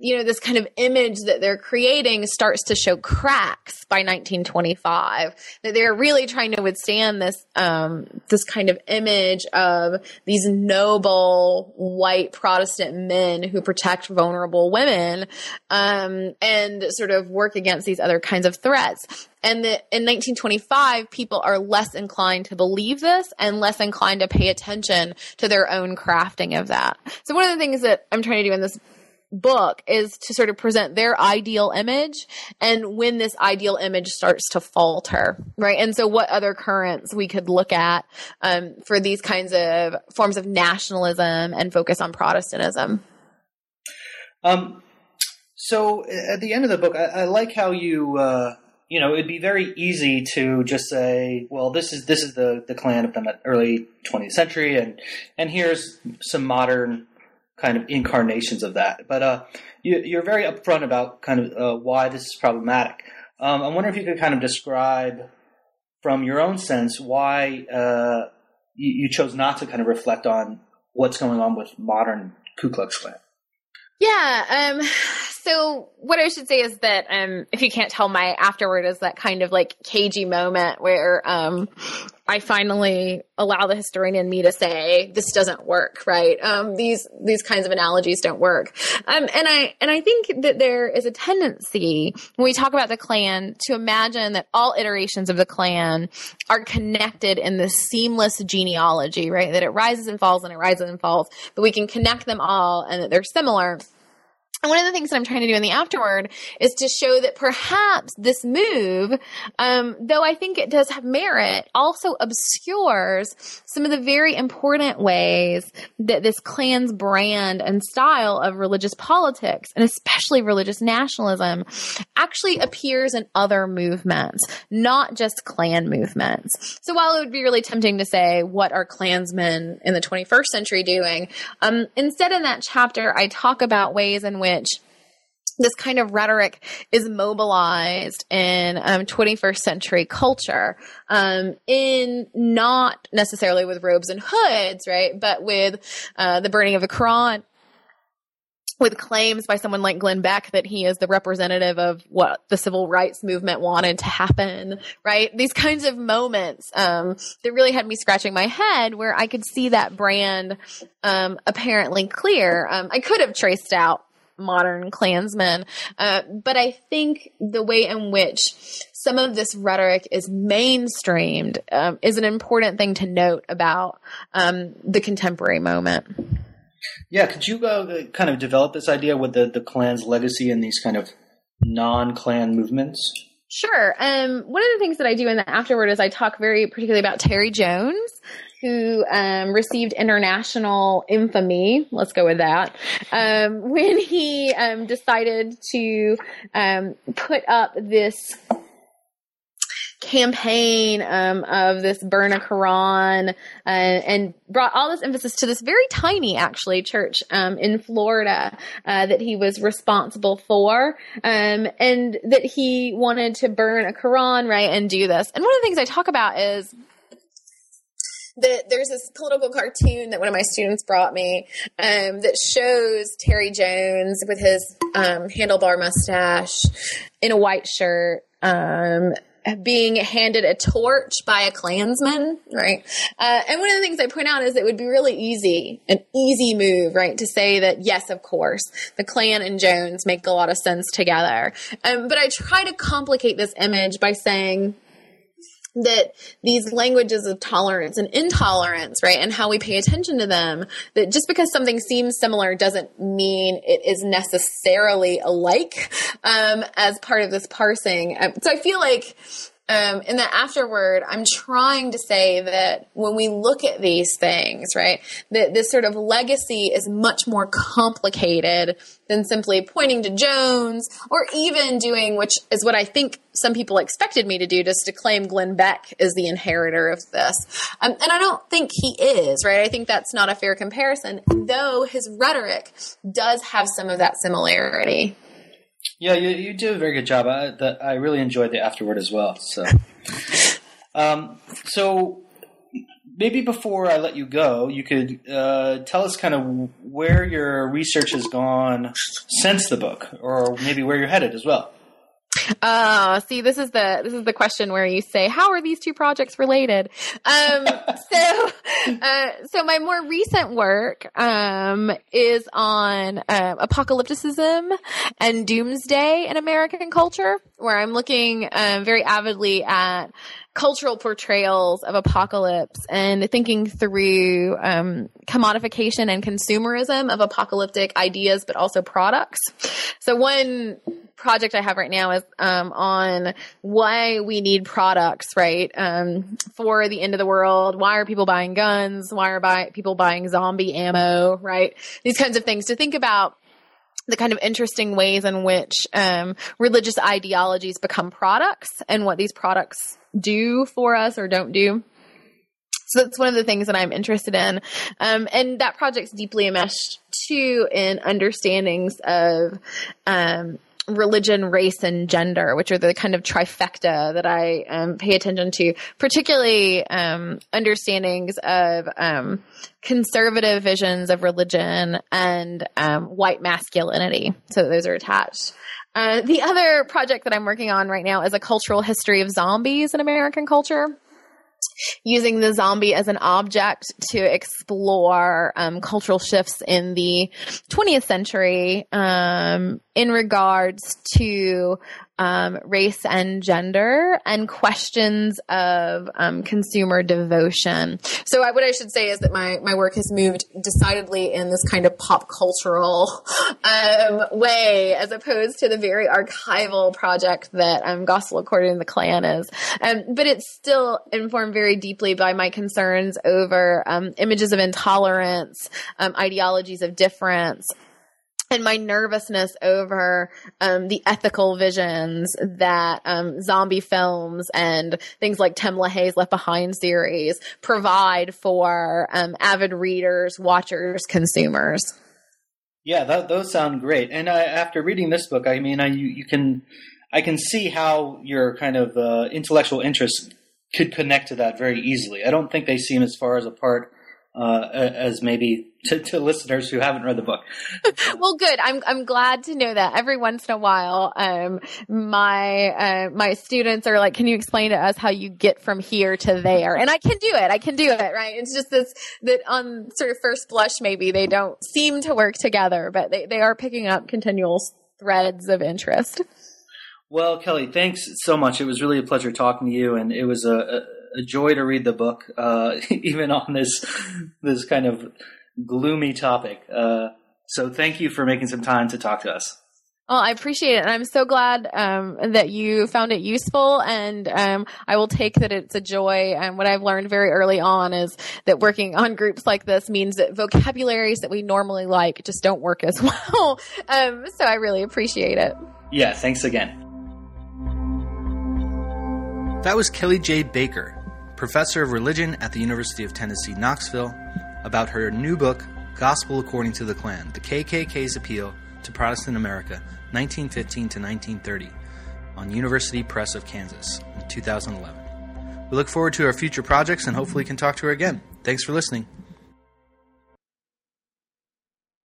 you know, this kind of image that they're creating starts to show cracks by nineteen twenty-five, that they're really trying to withstand this, um, this kind of image of these noble white Protestant men who protect vulnerable women, um, and sort of work against these other kinds of threats. And that in nineteen twenty-five, people are less inclined to believe this and less inclined to pay attention to their own crafting of that. So one of the things that I'm trying to do in this book is to sort of present their ideal image and when this ideal image starts to falter, right? And so what other currents we could look at um, for these kinds of forms of nationalism and focus on Protestantism. Um. So at the end of the book, I, I like how you, uh, you know, it'd be very easy to just say, well, this is this is the, the Klan of the early twentieth century, and and here's some modern kind of incarnations of that. But uh, you, you're very upfront about kind of uh, why this is problematic. Um, I wonder if you could kind of describe from your own sense why uh, you, you chose not to kind of reflect on what's going on with modern Ku Klux Klan. Yeah. Um, so what I should say is that, um, if you can't tell, my afterward is that kind of like cagey moment where, um, I finally allow the historian in me to say, this doesn't work, right? Um, these, these kinds of analogies don't work. Um, and I, and I think that there is a tendency when we talk about the Klan to imagine that all iterations of the Klan are connected in this seamless genealogy, right? That it rises and falls and it rises and falls, but we can connect them all and that they're similar. And one of the things that I'm trying to do in the afterword is to show that perhaps this move, um, though I think it does have merit, also obscures some of the very important ways that this Klan's brand and style of religious politics, and especially religious nationalism, actually appears in other movements, not just Klan movements. So while it would be really tempting to say, what are Klansmen in the twenty-first century doing? Um, instead, in that chapter, I talk about ways in which which this kind of rhetoric is mobilized in um, twenty-first century culture, um, in not necessarily with robes and hoods, right, but with uh, the burning of the Qur'an, with claims by someone like Glenn Beck that he is the representative of what the civil rights movement wanted to happen, right? These kinds of moments um, that really had me scratching my head where I could see that brand um, apparently clear. Um, I could have traced out modern Klansmen, uh, but I think the way in which some of this rhetoric is mainstreamed um, is an important thing to note about um, the contemporary moment. Yeah, could you uh, kind of develop this idea with the, the Klan's legacy and these kind of non-Klan movements? Sure. Um, one of the things that I do in the afterward is I talk very particularly about Terry Jones, who um, received international infamy, let's go with that, um, when he um, decided to um, put up this campaign um, of this burn a Qur'an uh, and brought all this emphasis to this very tiny, actually, church um, in Florida uh, that he was responsible for, um, and that he wanted to burn a Qur'an, right, and do this. And one of the things I talk about is that there's this political cartoon that one of my students brought me um, that shows Terry Jones with his um, handlebar mustache in a white shirt um, being handed a torch by a Klansman, right? Uh, and one of the things I point out is it would be really easy, an easy move, right, to say that, yes, of course, the Klan and Jones make a lot of sense together. Um, but I try to complicate this image by saying that these languages of tolerance and intolerance, right, and how we pay attention to them, that just because something seems similar doesn't mean it is necessarily alike um, as part of this parsing. Um, so I feel like um, in the afterword, I'm trying to say that when we look at these things, right, that this sort of legacy is much more complicated than simply pointing to Jones or even doing, which is what I think some people expected me to do, just to claim Glenn Beck is the inheritor of this. Um, and I don't think he is, right? I think that's not a fair comparison, though his rhetoric does have some of that similarity. Yeah, you, you did a very good job. I, the, I really enjoyed the afterword as well. So, um, so maybe before I let you go, you could uh, tell us kind of where your research has gone since the book, or maybe where you're headed as well. Oh, see, this is the this is the question where you say, "How are these two projects related?" Um, so, uh, so my more recent work um, is on uh, apocalypticism and doomsday in American culture, where I'm looking um, very avidly at cultural portrayals of apocalypse and thinking through um, commodification and consumerism of apocalyptic ideas, but also products. So one project I have right now is um, on why we need products, right, um, for the end of the world. Why are people buying guns? Why are buy- people buying zombie ammo, right? These kinds of things to think about. The kind of interesting ways in which um, religious ideologies become products and what these products do for us or don't do. So that's one of the things that I'm interested in. Um, and that project's deeply enmeshed, too, in understandings of um, religion, race, and gender, which are the kind of trifecta that I um, pay attention to, particularly um, understandings of um, conservative visions of religion and um, white masculinity. So those are attached. Uh, the other project that I'm working on right now is a cultural history of zombies in American culture, using the zombie as an object to explore um, cultural shifts in the twentieth century um, in regards to um, race and gender and questions of um, consumer devotion. So I, what I should say is that my, my work has moved decidedly in this kind of pop cultural um, way, as opposed to the very archival project that um, Gospel According to the Klan is. Um, but it's still informed very deeply by my concerns over um, images of intolerance, um, ideologies of difference, and my nervousness over um, the ethical visions that um, zombie films and things like Tim LaHaye's Left Behind series provide for um, avid readers, watchers, consumers. Yeah, that, those sound great. And uh, after reading this book, I mean, I, you, you can, I can see how your kind of uh, intellectual interests could connect to that very easily. I don't think they seem as far as apart Uh, as maybe to, to listeners who haven't read the book. Well, good. I'm I'm glad to know that. Every once in a while, um, my uh, my students are like, "Can you explain to us how you get from here to there?" And I can do it. I can do it. Right? It's just this that on sort of first blush, maybe they don't seem to work together, but they, they are picking up continual threads of interest. Well, Kelly, thanks so much. It was really a pleasure talking to you, and it was a, a a joy to read the book, uh, even on this, this kind of gloomy topic. Uh, so thank you for making some time to talk to us. Oh, I appreciate it. And I'm so glad, um, that you found it useful. And, um, I will take that it's a joy. And what I've learned very early on is that working on groups like this means that vocabularies that we normally like just don't work as well. um, so I really appreciate it. Yeah. Thanks again. That was Kelly J. Baker, professor of religion at the University of Tennessee, Knoxville, about her new book, Gospel According to the Klan, The K K K's Appeal to Protestant America, nineteen fifteen to nineteen thirty, on University Press of Kansas in two thousand eleven. We look forward to our future projects and hopefully can talk to her again. Thanks for listening.